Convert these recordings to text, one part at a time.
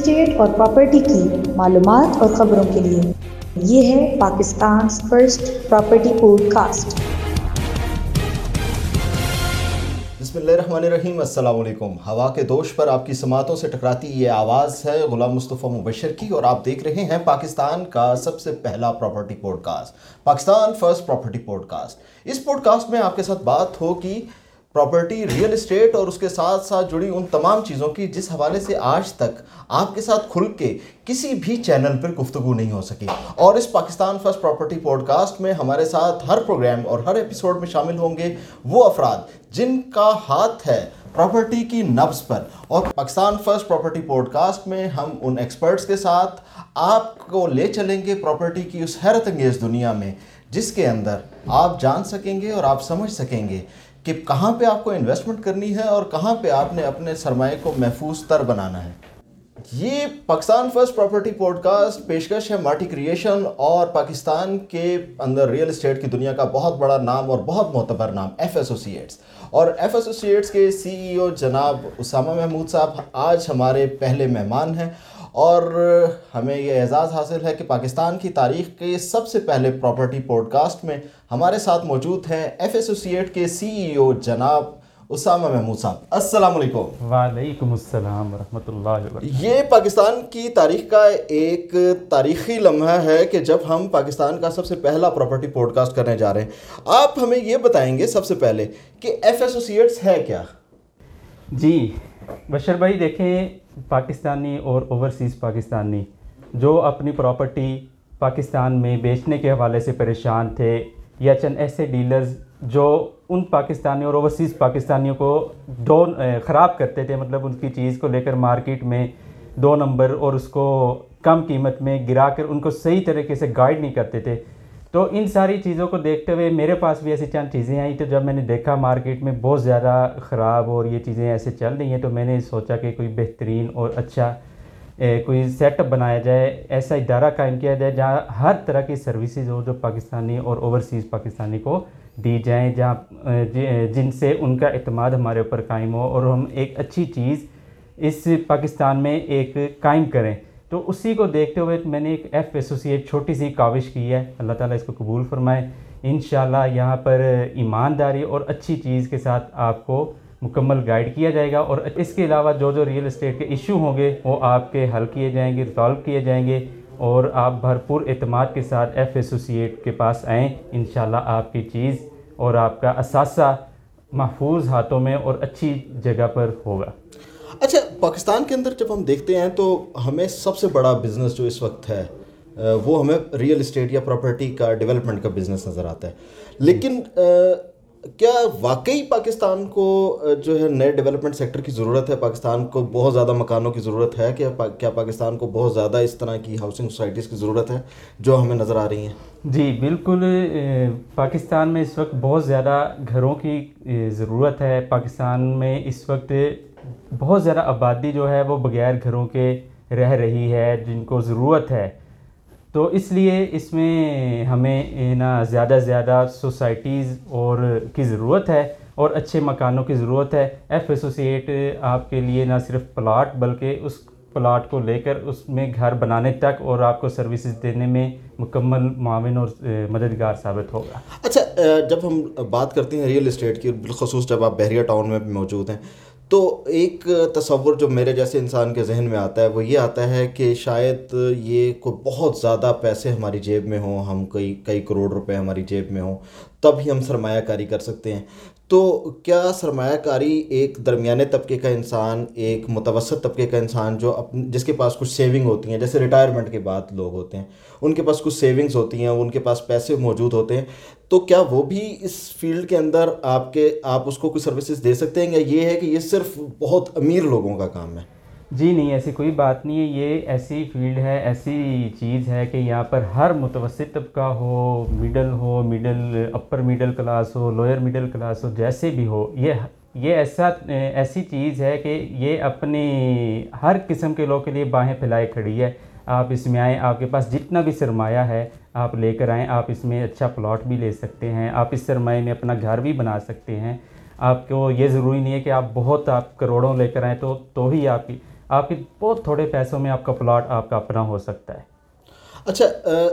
State اور property کی معلومات اور خبروں کے لیے یہ ہے Pakistan first property podcast. بسم اللہ الرحمن الرحیم، السلام علیکم۔ ہوا کے دوش پر آپ کی سماعتوں سے ٹکراتی یہ آواز ہے غلام مصطفیٰ مبشر کی، اور آپ دیکھ رہے ہیں پاکستان کا سب سے پہلا property podcast, Pakistan first property podcast. اس پوڈ کاسٹ میں آپ کے ساتھ بات ہوگی پراپرٹی، ریئل اسٹیٹ اور اس کے ساتھ ساتھ جڑی ان تمام چیزوں کی جس حوالے سے آج تک آپ کے ساتھ کھل کے کسی بھی چینل پر گفتگو نہیں ہو سکی۔ اور اس Pakistan first property podcast میں ہمارے ساتھ ہر پروگرام اور ہر ایپیسوڈ میں شامل ہوں گے وہ افراد جن کا ہاتھ ہے پراپرٹی کی نبض پر، اور Pakistan first property podcast میں ہم ان ایکسپرٹس کے ساتھ آپ کو لے چلیں گے پراپرٹی کی اس حیرت انگیز دنیا میں، جس کے اندر آپ جان سکیں گے اور آپ سمجھ سکیں گے کہ کہاں پہ آپ کو انویسٹمنٹ کرنی ہے اور کہاں پہ آپ نے اپنے سرمایہ کو محفوظ تر بنانا ہے۔ یہ Pakistan first property podcast پیشکش ہے ماٹی کریشن اور پاکستان کے اندر ریئل اسٹیٹ کی دنیا کا بہت بڑا نام اور بہت معتبر نام ایف ایسوسیٹس، اور ایف ایسوسیٹس کے سی ای او جناب اسامہ محمود صاحب آج ہمارے پہلے مہمان ہیں، اور ہمیں یہ اعزاز حاصل ہے کہ پاکستان کی تاریخ کے سب سے پہلے پراپرٹی پوڈ کاسٹ میں ہمارے ساتھ موجود ہیں ایف ایسوسیٹ کے سی ای او جناب اسامہ محمود صاحب۔ السلام علیکم۔ وعلیکم السلام ورحمۃ اللہ وبرکاتہ۔ یہ پاکستان کی تاریخ کا ایک تاریخی لمحہ ہے کہ جب ہم پاکستان کا سب سے پہلا پراپرٹی پوڈ کاسٹ کرنے جا رہے ہیں۔ آپ ہمیں یہ بتائیں گے سب سے پہلے کہ ایف ایسوسیٹس ہے کیا؟ جی بشر بھائی، دیکھیں پاکستانی اور اوورسیز پاکستانی جو اپنی پراپرٹی پاکستان میں بیچنے کے حوالے سے پریشان تھے، یا چند ایسے ڈیلرز جو ان پاکستانی اور اوورسیز پاکستانیوں کو ڈون خراب کرتے تھے، مطلب ان کی چیز کو لے کر مارکیٹ میں دو نمبر اور اس کو کم قیمت میں گرا کر ان کو صحیح طریقے سے گائیڈ نہیں کرتے تھے۔ تو ان ساری چیزوں کو دیکھتے ہوئے میرے پاس بھی ایسی چند چیزیں آئیں، تو جب میں نے دیکھا مارکیٹ میں بہت زیادہ خراب اور یہ چیزیں ایسے چل رہی ہیں، تو میں نے سوچا کہ کوئی بہترین اور اچھا کوئی سیٹ اپ بنایا جائے، ایسا ادارہ قائم کیا جائے جہاں ہر طرح کی سروسز ہو جو پاکستانی اور اوورسیز پاکستانی کو دی جائیں، جہاں جن سے ان کا اعتماد ہمارے اوپر قائم ہو اور ہم ایک اچھی چیز اس پاکستان میں ایک قائم کریں۔ تو اسی کو دیکھتے ہوئے میں نے ایک ایف ایسوسیٹ چھوٹی سی کاوش کی ہے، اللہ تعالیٰ اس کو قبول فرمائے انشاءاللہ۔ یہاں پر ایمانداری اور اچھی چیز کے ساتھ آپ کو مکمل گائیڈ کیا جائے گا، اور اس کے علاوہ جو جو ریئل اسٹیٹ کے ایشو ہوں گے وہ آپ کے حل کیے جائیں گے، ریزالو کیے جائیں گے، اور آپ بھرپور اعتماد کے ساتھ ایف ایسوسیٹ کے پاس آئیں۔ انشاءاللہ آپ کی چیز اور آپ کا اثاثہ محفوظ ہاتھوں میں اور اچھی جگہ پر ہوگا۔ اچھا، پاکستان کے اندر جب ہم دیکھتے ہیں تو ہمیں سب سے بڑا بزنس جو اس وقت ہے وہ ہمیں ریئل اسٹیٹ یا پراپرٹی کا ڈیولپمنٹ کا بزنس نظر آتا ہے، لیکن کیا واقعی پاکستان کو جو ہے نئے ڈیولپمنٹ سیکٹر کی ضرورت ہے؟ پاکستان کو بہت زیادہ مکانوں کی ضرورت ہے؟ کیا پاکستان کو بہت زیادہ اس طرح کی ہاؤسنگ سوسائٹیز کی ضرورت ہے جو ہمیں نظر آ رہی ہیں؟ جی بالکل، پاکستان میں اس وقت بہت زیادہ گھروں کی ضرورت ہے۔ پاکستان میں اس وقت بہت زیادہ آبادی جو ہے وہ بغیر گھروں کے رہ رہی ہے جن کو ضرورت ہے، تو اس لیے اس میں ہمیں نا زیادہ زیادہ سوسائٹیز اور کی ضرورت ہے اور اچھے مکانوں کی ضرورت ہے۔ ایف ایسوسیٹ آپ کے لیے نہ صرف پلاٹ بلکہ اس پلاٹ کو لے کر اس میں گھر بنانے تک اور آپ کو سروسز دینے میں مکمل معاون اور مددگار ثابت ہوگا۔ اچھا، جب ہم بات کرتے ہیں ریئل اسٹیٹ کی، بالخصوص جب آپ بحریہ ٹاؤن میں موجود ہیں، تو ایک تصور جو میرے جیسے انسان کے ذہن میں آتا ہے وہ یہ آتا ہے کہ شاید یہ کوئی بہت زیادہ پیسے ہماری جیب میں ہوں، ہم کئی کروڑ روپے ہماری جیب میں ہوں تب ہی ہم سرمایہ کاری کر سکتے ہیں۔ تو کیا سرمایہ کاری ایک درمیانے طبقے کا انسان، ایک متوسط طبقے کا انسان جو جس کے پاس کچھ سیونگ ہوتی ہیں، جیسے ریٹائرمنٹ کے بعد لوگ ہوتے ہیں ان کے پاس کچھ سیونگز ہوتی ہیں، ان کے پاس پیسے موجود ہوتے ہیں، تو کیا وہ بھی اس فیلڈ کے اندر آپ اس کو کوئی سروسز دے سکتے ہیں، یا یہ ہے کہ یہ صرف بہت امیر لوگوں کا کام ہے؟ جی نہیں، ایسی کوئی بات نہیں ہے، یہ ایسی فیلڈ ہے، ایسی چیز ہے کہ یہاں پر ہر متوسط طبقہ ہو، مڈل اپر مڈل کلاس ہو، لوئر مڈل کلاس ہو، جیسے بھی ہو، یہ ایسی چیز ہے کہ یہ اپنی ہر قسم کے لوگ کے لیے باہیں پھیلائے کھڑی ہے۔ آپ اس میں آئیں، آپ کے پاس جتنا بھی سرمایہ ہے آپ لے کر آئیں، آپ اس میں اچھا پلاٹ بھی لے سکتے ہیں، آپ اس سرمایہ میں اپنا گھر بھی بنا سکتے ہیں۔ آپ کو یہ ضروری نہیں ہے کہ آپ کروڑوں لے کر آئیں تو ہی آپ آپ کے بہت تھوڑے پیسوں میں آپ کا پلاٹ آپ کا اپنا ہو سکتا ہے. اچھا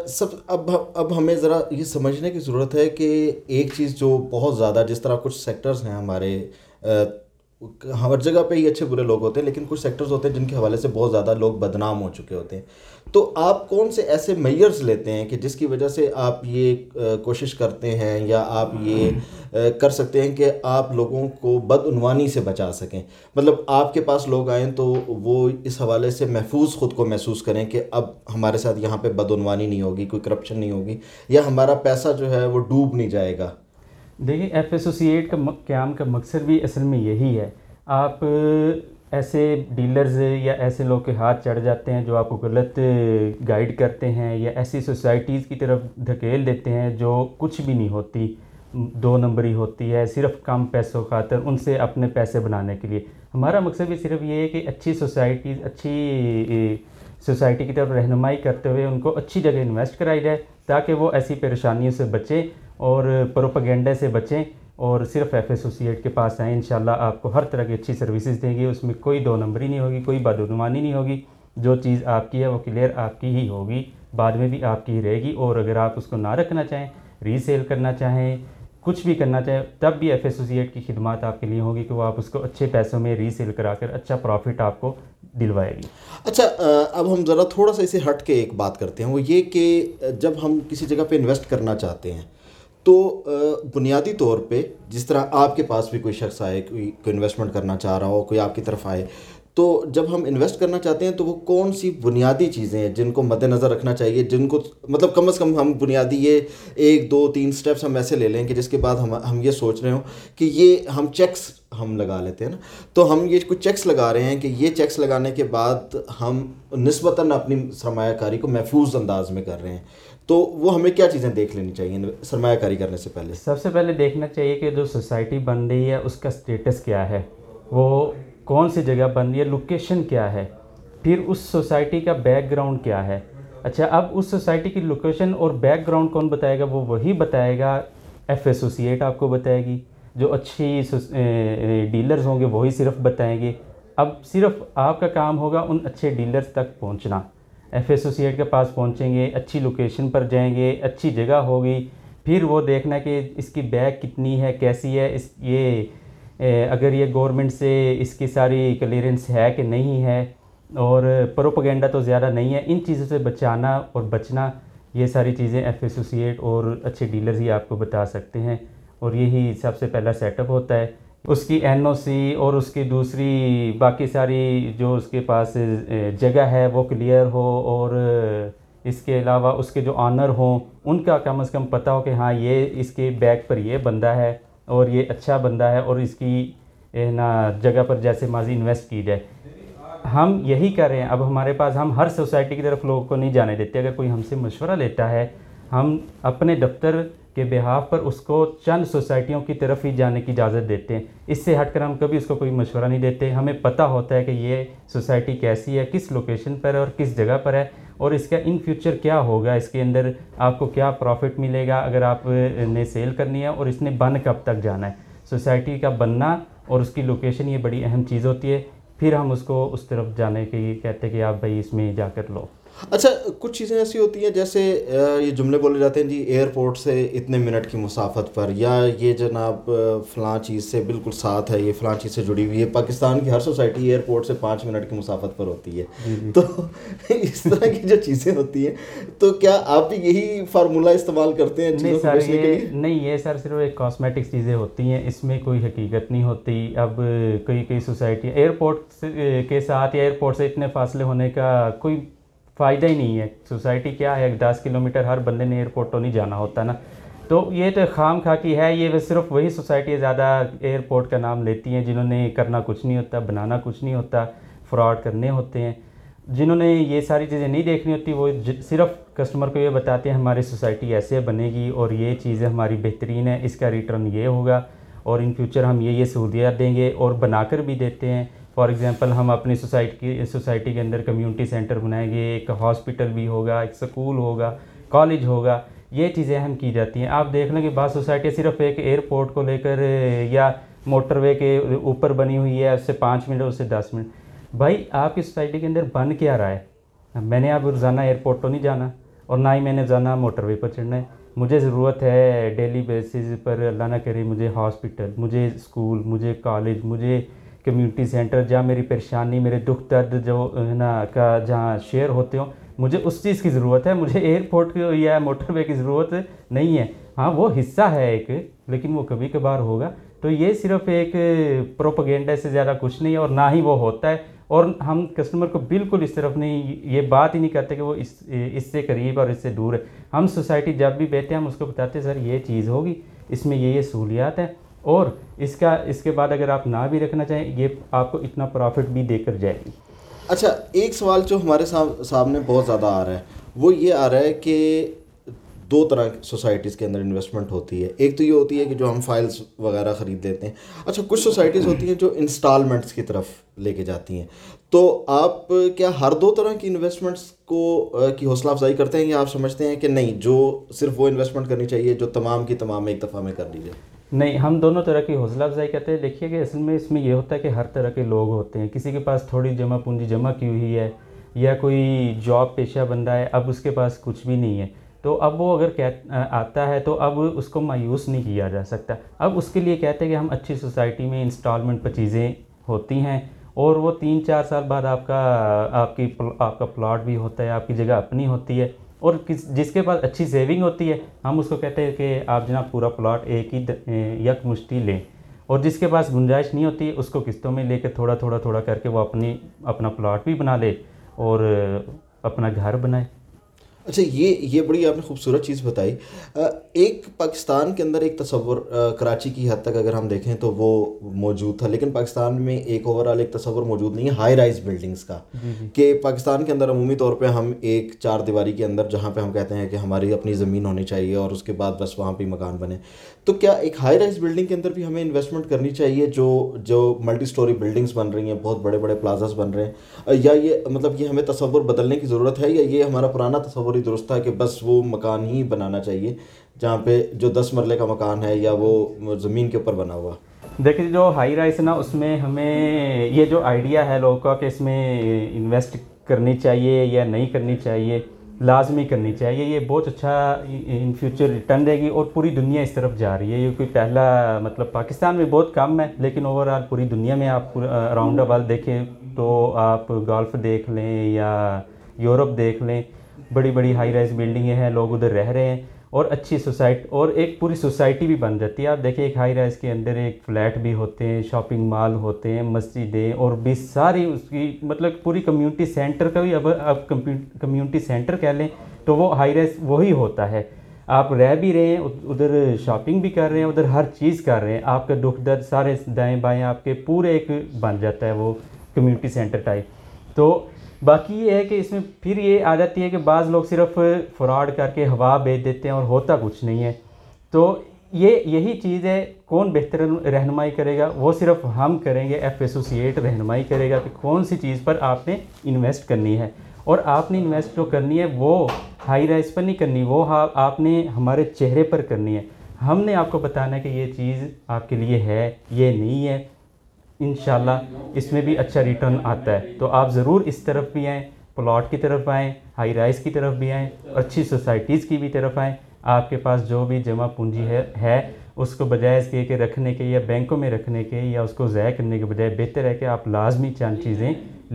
سب اب ہمیں ذرا یہ سمجھنے کی ضرورت ہے کہ ایک چیز جو بہت زیادہ جس طرح کچھ سیکٹرز ہیں ہمارے ہر جگہ پہ ہی اچھے برے لوگ ہوتے ہیں لیکن کچھ سیکٹرز ہوتے ہیں جن کے حوالے سے بہت زیادہ لوگ بدنام ہو چکے ہوتے ہیں. تو آپ کون سے ایسے میئرز لیتے ہیں کہ جس کی وجہ سے آپ یہ کوشش کرتے ہیں یا آپ یہ کر سکتے ہیں کہ آپ لوگوں کو بدعنوانی سے بچا سکیں؟ مطلب آپ کے پاس لوگ آئیں تو وہ اس حوالے سے محفوظ خود کو محسوس کریں کہ اب ہمارے ساتھ یہاں پہ بدعنوانی نہیں ہوگی, کوئی کرپشن نہیں ہوگی, یا ہمارا پیسہ جو ہے وہ ڈوب نہیں جائے گا. دیکھیں, ایف ایسوسیٹ کا قیام کا مقصد بھی اصل میں یہی ہے. آپ ایسے ڈیلرز یا ایسے لوگ کے ہاتھ چڑھ جاتے ہیں جو آپ کو غلط گائیڈ کرتے ہیں یا ایسی سوسائٹیز کی طرف دھکیل دیتے ہیں جو کچھ بھی نہیں ہوتی, دو نمبری ہوتی ہے, صرف کم پیسوں خاطر ان سے اپنے پیسے بنانے کے لیے. ہمارا مقصد بھی صرف یہ ہے کہ اچھی سوسائٹیز, اچھی سوسائٹی کی طرف رہنمائی کرتے ہوئے ان کو اچھی جگہ انویسٹ کرائی جائے تاکہ وہ ایسی پریشانیوں سے بچیں اور پروپیگنڈے سے بچیں اور صرف ایف ایسوسیٹ کے پاس آئیں. انشاءاللہ آپ کو ہر طرح کی اچھی سروسز دیں گے, اس میں کوئی دو نمبری نہیں ہوگی, کوئی بدعنوانی نہیں ہوگی. جو چیز آپ کی ہے وہ کلیئر آپ کی ہی ہوگی, بعد میں بھی آپ کی ہی رہے گی. اور اگر آپ اس کو نہ رکھنا چاہیں, ری سیل کرنا چاہیں, کچھ بھی کرنا چاہیں, تب بھی ایف ایسوسیٹ کی خدمات آپ کے لیے ہوگی کہ وہ آپ اس کو اچھے پیسوں میں ری سیل کرا کر اچھا پروفٹ آپ کو دلوائے گی. اچھا, اب ہم ذرا تھوڑا سا اسے ہٹ کے ایک بات کرتے ہیں, وہ یہ کہ جب ہم کسی جگہ پہ انویسٹ کرنا چاہتے ہیں تو بنیادی طور پہ جس طرح آپ کے پاس بھی کوئی شخص آئے, کوئی انویسٹمنٹ کرنا چاہ رہا ہو, کوئی آپ کی طرف آئے, تو جب ہم انویسٹ کرنا چاہتے ہیں تو وہ کون سی بنیادی چیزیں ہیں جن کو مد نظر رکھنا چاہیے, جن کو مطلب کم از کم ہم بنیادی یہ 1-2-3 سٹیپس ہم ایسے لے لیں کہ جس کے بعد ہم یہ سوچ رہے ہوں کہ یہ ہم چیکس ہم لگا لیتے ہیں نا, تو ہم یہ کچھ چیکس لگا رہے ہیں کہ یہ چیکس لگانے کے بعد ہم نسبتاً اپنی سرمایہ کاری کو محفوظ انداز میں کر رہے ہیں, تو وہ ہمیں کیا چیزیں دیکھ لینی چاہیے سرمایہ کاری کرنے سے پہلے؟ سب سے پہلے دیکھنا چاہیے کہ جو سوسائٹی بن رہی ہے اس کا اسٹیٹس کیا ہے, وہ کون سی جگہ بن رہی ہے, لوکیشن کیا ہے, پھر اس سوسائٹی کا بیک گراؤنڈ کیا ہے. اچھا, اب اس سوسائٹی کی لوکیشن اور بیک گراؤنڈ کون بتائے گا؟ وہ وہی بتائے گا, ایف ایسوسیٹ آپ کو بتائے گی, جو اچھی ڈیلرز ہوں گے وہی صرف بتائیں گے. اب صرف آپ کا کام ہوگا ان اچھے ڈیلرز تک پہنچنا. ایف ایسوسیٹ کے پاس پہنچیں گے, اچھی لوکیشن پر جائیں گے, اچھی جگہ ہوگی, پھر وہ دیکھنا کہ اس کی بیک کتنی ہے, کیسی ہے, اس یہ اگر یہ گورنمنٹ سے اس کی ساری کلیئرنس ہے کہ نہیں ہے, اور پروپیگنڈا تو زیادہ نہیں ہے. ان چیزوں سے بچانا اور بچنا, یہ ساری چیزیں ایف ایسوسیٹ اور اچھے ڈیلرز ہی آپ کو بتا سکتے ہیں, اور یہی سب سے پہلا سیٹ اپ ہوتا ہے. اس کی NOC اور اس کی دوسری باقی ساری جو اس کے پاس جگہ ہے وہ کلیئر ہو, اور اس کے علاوہ اس کے جو آنر ہوں ان کا کم از کم پتہ ہو کہ ہاں یہ اس کے بیک پر یہ بندہ ہے اور یہ اچھا بندہ ہے اور اس کی نا جگہ پر جیسے ماضی انویسٹ کی جائے. ہم یہی کر رہے ہیں. اب ہمارے پاس, ہم ہر سوسائٹی کی طرف لوگوں کو نہیں جانے دیتے. اگر کوئی ہم سے مشورہ لیتا ہے, ہم اپنے دفتر کے بہاف پر اس کو چند سوسائٹیوں کی طرف ہی جانے کی اجازت دیتے ہیں. اس سے ہٹ کر ہم کبھی اس کو کوئی مشورہ نہیں دیتے. ہمیں پتہ ہوتا ہے کہ یہ سوسائٹی کیسی ہے, کس لوکیشن پر ہے اور کس جگہ پر ہے, اور اس کا ان فیوچر کیا ہوگا, اس کے اندر آپ کو کیا پروفٹ ملے گا اگر آپ نے سیل کرنی ہے, اور اس نے بن کب تک جانا ہے. سوسائٹی کا بننا اور اس کی لوکیشن, یہ بڑی اہم چیز ہوتی ہے. پھر ہم اس کو اس طرف جانے کی کہتے ہیں کہ آپ بھائی اس میں جا کر لو. اچھا, کچھ چیزیں ایسی ہوتی ہیں جیسے یہ جملے بولے جاتے ہیں جی ایئرپورٹ سے اتنے منٹ کی مسافت پر, یا یہ جناب فلاں چیز سے بالکل ساتھ ہے, یہ فلاں چیز سے جڑی ہوئی ہے. پاکستان کی ہر سوسائٹی ایئرپورٹ سے 5 منٹ کی مسافت پر ہوتی ہے. تو اس طرح کی جو چیزیں ہوتی ہیں, تو کیا آپ بھی یہی فارمولہ استعمال کرتے ہیں چیزوں کو بیچنے کے لیے؟ نہیں, یہ سر صرف ایک کاسمیٹکس چیزیں ہوتی ہیں, اس میں کوئی حقیقت نہیں ہوتی. اب کئی سوسائٹی ایئرپورٹ کے ساتھ یا ایئرپورٹ سے اتنے فاصلے ہونے کا کوئی فائدہ ہی نہیں ہے. سوسائٹی کیا ہے, 10 کلو میٹر ہر بندے نے ایئرپورٹ تو نہیں جانا ہوتا نا, تو یہ تو خام خواہ کی ہے. یہ صرف وہی سوسائٹی زیادہ ایئرپورٹ کا نام لیتی ہیں جنہوں نے کرنا کچھ نہیں ہوتا, بنانا کچھ نہیں ہوتا, فراڈ کرنے ہوتے ہیں. جنہوں نے یہ ساری چیزیں نہیں دیکھنی ہوتی, وہ صرف کسٹمر کو یہ بتاتے ہیں ہماری سوسائٹی ایسے بنے گی اور یہ چیزیں ہماری بہترین ہیں, اس کا ریٹرن یہ ہوگا اور ان فیوچر ہم یہ سہولیات دیں گے, اور بنا کر بھی دیتے ہیں. فار ایگزامپل, ہم اپنی سوسائٹی کے اندر کمیونٹی سینٹر بنائیں گے, ایک ہاسپٹل بھی ہوگا, ایک سکول ہوگا, کالج ہوگا. یہ چیزیں ہم کی جاتی ہیں. آپ دیکھ لیں کہ بعض سوسائٹی صرف ایک ایئرپورٹ کو لے کر یا موٹر وے کے اوپر بنی ہوئی ہے, اس سے 5 منٹ, اس سے 10 منٹ. بھائی آپ کی سوسائٹی کے اندر بن کیا رہا ہے؟ میں نے اب روزانہ ایئرپورٹ تو نہیں جانا اور نہ ہی میں نے روزانہ موٹر وے پر چڑھنا ہے. مجھے ضرورت ہے ڈیلی بیسز پر، اللہ نہ کرے، مجھے ہاسپٹل، مجھے اسکول، مجھے کالج، مجھے کمیونٹی سینٹر، جہاں میری پریشانی، میرے دکھ درد جو ہے نا کا جہاں شیئر ہوتے ہوں، مجھے اس چیز کی ضرورت ہے. مجھے ایئرپورٹ یا موٹر وے کی ضرورت نہیں ہے. ہاں وہ حصہ ہے ایک، لیکن وہ کبھی کبھار ہوگا. تو یہ صرف ایک پروپیگنڈا سے زیادہ کچھ نہیں ہے اور نہ ہی وہ ہوتا ہے. اور ہم کسٹمر کو بالکل اس طرف نہیں، یہ بات ہی نہیں کرتے کہ وہ اس سے قریب اور اس سے دور ہے. ہم سوسائٹی جب بھی بیٹھے ہم اس کو بتاتے ہیں سر یہ چیز ہوگی، اس میں یہ سہولیات ہیں، اور اس کے بعد اگر آپ نہ بھی رکھنا چاہیں یہ آپ کو اتنا پروفٹ بھی دے کر جائے گی. اچھا، ایک سوال جو ہمارے سامنے بہت زیادہ آ رہا ہے وہ یہ آ رہا ہے کہ دو طرح سوسائٹیز کے اندر انویسٹمنٹ ہوتی ہے. ایک تو یہ ہوتی ہے کہ جو ہم فائلز وغیرہ خرید لیتے ہیں. اچھا، کچھ سوسائٹیز ہوتی ہیں جو انسٹالمنٹس کی طرف لے کے جاتی ہیں. تو آپ کیا ہر دو طرح کی انویسٹمنٹس کو کی حوصلہ افزائی کرتے ہیں، یا آپ سمجھتے ہیں کہ نہیں، جو صرف وہ انویسٹمنٹ کرنی چاہیے جو تمام کی تمام ایک دفعہ میں کر لی جائے؟ نہیں، ہم دونوں طرح کی حوصلہ افزائی کرتے ہیں. دیکھیے کہ اصل میں اس میں یہ ہوتا ہے کہ ہر طرح کے لوگ ہوتے ہیں. کسی کے پاس تھوڑی جمع پونجی جمع کی ہوئی ہے، یا کوئی جاب پیشہ بندہ ہے، اب اس کے پاس کچھ بھی نہیں ہے. تو اب وہ اگر آتا ہے تو اب اس کو مایوس نہیں کیا جا سکتا. اب اس کے لیے کہتے ہیں کہ ہم اچھی سوسائٹی میں انسٹالمنٹ پر چیزیں ہوتی ہیں، اور وہ 3-4 سال بعد آپ کا پلاٹ بھی ہوتا ہے، آپ کی جگہ اپنی ہوتی ہے. اور جس کے پاس اچھی سیونگ ہوتی ہے ہم اس کو کہتے ہیں کہ آپ جناب پورا پلاٹ ایک ہی یک مشتی لیں، اور جس کے پاس گنجائش نہیں ہوتی اس کو قسطوں میں لے کے تھوڑا تھوڑا تھوڑا کر کے وہ اپنا پلاٹ بھی بنا لے اور اپنا گھر بنائے. اچھا، یہ بڑی آپ نے خوبصورت چیز بتائی. ایک پاکستان کے اندر ایک تصور کراچی کی حد تک اگر ہم دیکھیں تو وہ موجود تھا، لیکن پاکستان میں ایک اوورال ایک تصور موجود نہیں ہے ہائی رائز بلڈنگز کا. کہ پاکستان کے اندر عمومی طور پہ ہم ایک 4 دیواری کے اندر، جہاں پہ ہم کہتے ہیں کہ ہماری اپنی زمین ہونی چاہیے اور اس کے بعد بس وہاں پہ مکان بنے. تو کیا ایک ہائی رائز بلڈنگ کے اندر بھی ہمیں انویسٹمنٹ کرنی چاہیے، جو ملٹی سٹوری بلڈنگز بن رہی ہیں، بہت بڑے بڑے پلازاز بن رہے ہیں، یا یہ مطلب یہ ہمیں تصور بدلنے کی ضرورت ہے، یا یہ ہمارا پرانا تصور ہی درست تھا کہ بس وہ مکان ہی بنانا چاہیے جہاں پہ جو 10 مرلے کا مکان ہے یا وہ زمین کے اوپر بنا ہوا؟ دیکھیے، جو ہائی رائز نا، اس میں ہمیں یہ جو آئیڈیا ہے لوگوں کا کہ اس میں انویسٹ کرنی چاہیے یا نہیں کرنی چاہیے، لازمی کرنی چاہیے. یہ بہت اچھا ان فیوچر ریٹرن دے گی، اور پوری دنیا اس طرف جا رہی ہے. یہ کوئی پہلا مطلب پاکستان میں بہت کم ہے، لیکن اوور آل پوری دنیا میں آپ اراؤنڈ اباؤٹ دیکھیں تو آپ گولف دیکھ لیں یا یورپ دیکھ لیں، بڑی بڑی ہائی رائز بلڈنگیں ہیں، لوگ ادھر رہ رہے ہیں اور اچھی سوسائٹی اور ایک پوری سوسائٹی بھی بن جاتی ہے. آپ دیکھیں ایک ہائی رائز کے اندر ایک فلیٹ بھی ہوتے ہیں، شاپنگ مال ہوتے ہیں، مسجدیں، اور بھی ساری اس کی مطلب پوری کمیونٹی سینٹر کا بھی اب کمیونٹی سینٹر کہہ لیں تو وہ ہائی رائز وہی ہوتا ہے. آپ رہ بھی رہے ہیں، ادھر شاپنگ بھی کر رہے ہیں، ادھر ہر چیز کر رہے ہیں. آپ کا دکھ درد سارے دائیں بائیں آپ کے پورے ایک بن جاتا ہے وہ کمیونٹی سینٹر ٹائپ. تو باقی یہ ہے کہ اس میں پھر یہ آ جاتی ہے کہ بعض لوگ صرف فراڈ کر کے ہوا بیچ دیتے ہیں اور ہوتا کچھ نہیں ہے. تو یہی چیز ہے، کون بہتر رہنمائی کرے گا؟ وہ صرف ہم کریں گے، ایف ایسوسیٹ رہنمائی کرے گا کہ کون سی چیز پر آپ نے انویسٹ کرنی ہے. اور آپ نے انویسٹ جو کرنی ہے وہ ہائی رائز پر نہیں کرنی، وہ آپ نے ہمارے چہرے پر کرنی ہے. ہم نے آپ کو بتانا ہے کہ یہ چیز آپ کے لیے ہے، یہ نہیں ہے. انشاءاللہ اس میں بھی اچھا ریٹرن آتا ہے. تو آپ ضرور اس طرف بھی آئیں، پلاٹ کی طرف آئیں، ہائی رائز کی طرف بھی آئیں، اچھی سوسائٹیز کی بھی طرف آئیں. آپ کے پاس جو بھی جمع پونجی ہے اس کو بجائے اس کے رکھنے کے یا بینکوں میں رکھنے کے یا اس کو ضائع کرنے کے بجائے بہتر ہے کہ آپ لازمی چند چیزیں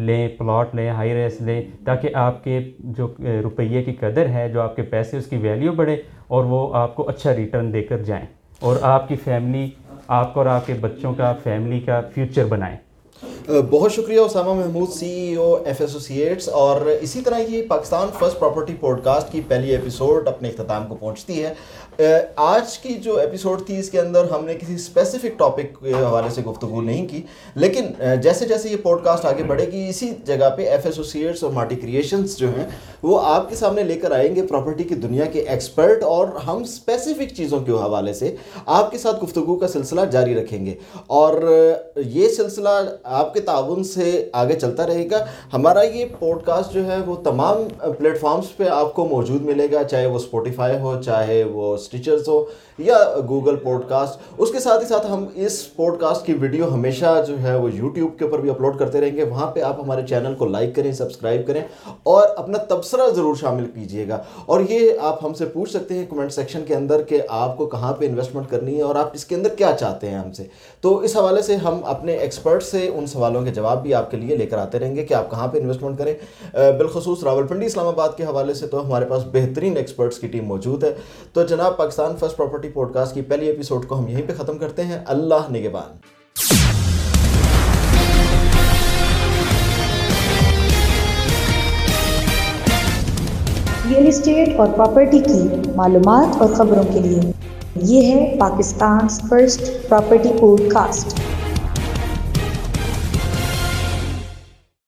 لیں، پلاٹ لیں، ہائی رائز لیں، تاکہ آپ کے جو روپیے کی قدر ہے، جو آپ کے پیسے، اس کی ویلیو بڑھے اور وہ آپ کو اچھا ریٹرن دے کر جائیں اور آپ کی فیملی، آپ کو اور آپ کے بچوں کا، فیملی کا فیوچر بنائیں. بہت شکریہ Osama Mahmood, C E O F Associates. اور اسی طرح یہ Pakistan first property podcast کی پہلی ایپیسوڈ اپنے اختتام کو پہنچتی ہے. آج کی جو ایپیسوڈ تھی اس کے اندر ہم نے کسی اسپیسیفک ٹاپک کے حوالے سے گفتگو نہیں کی، لیکن جیسے جیسے یہ پوڈ کاسٹ آگے بڑھے گی اسی جگہ پہ ایف ایسوسیٹس اور ماٹی کریشنز جو ہیں وہ آپ کے سامنے لے کر آئیں گے پراپرٹی کی دنیا کے ایکسپرٹ، اور ہم اسپیسیفک چیزوں کے حوالے سے آپ کے ساتھ گفتگو کا سلسلہ جاری رکھیں گے. اور یہ سلسلہ آپ کے تعاون سے آگے چلتا رہے گا. ہمارا یہ پوڈ کاسٹ جو ہے وہ تمام پلیٹ فارمز پہ آپ کو موجود ملے گا، چاہے وہ اسپوٹیفائی ہو، چاہے وہ اسٹیچرز ہو یا گوگل پوڈ کاسٹ. اس کے ساتھ ہی ساتھ ہم اس پوڈ کاسٹ کی ویڈیو ہمیشہ جو ہے وہ یوٹیوب کے اوپر بھی اپلوڈ کرتے رہیں گے. وہاں پہ آپ ہمارے چینل کو لائک کریں, سبسکرائب کریں اور اپنا تبصرہ ضرور شامل کیجیے گا. اور یہ آپ ہم سے پوچھ سکتے ہیں کمنٹ سیکشن کے اندر کہ آپ کو کہاں پہ انویسٹمنٹ کرنی ہے اور آپ اس کے اندر کیا چاہتے ہیں ہم سے. تو اس حوالے سے ہم اپنے ایکسپرٹ سے ان سوالوں کے جواب بھی آپ کے لیے لے کر آتے رہیں گے کہ آپ کہاں پہ انویسٹمنٹ کریں. بالخصوص راولپنڈی اسلام آباد کے حوالے سے تو ہمارے پاس بہترین ایکسپرٹس کی ٹیم موجود ہے. تو جناب, Pakistan first property podcast کی پہلی ایپیسوڈ کو ہم یہیں پہ ختم کرتے ہیں. اللہ نگہبان. ریئل اسٹیٹ اور پراپرٹی کی معلومات اور خبروں کے لیے یہ ہے Pakistan first property pod cost.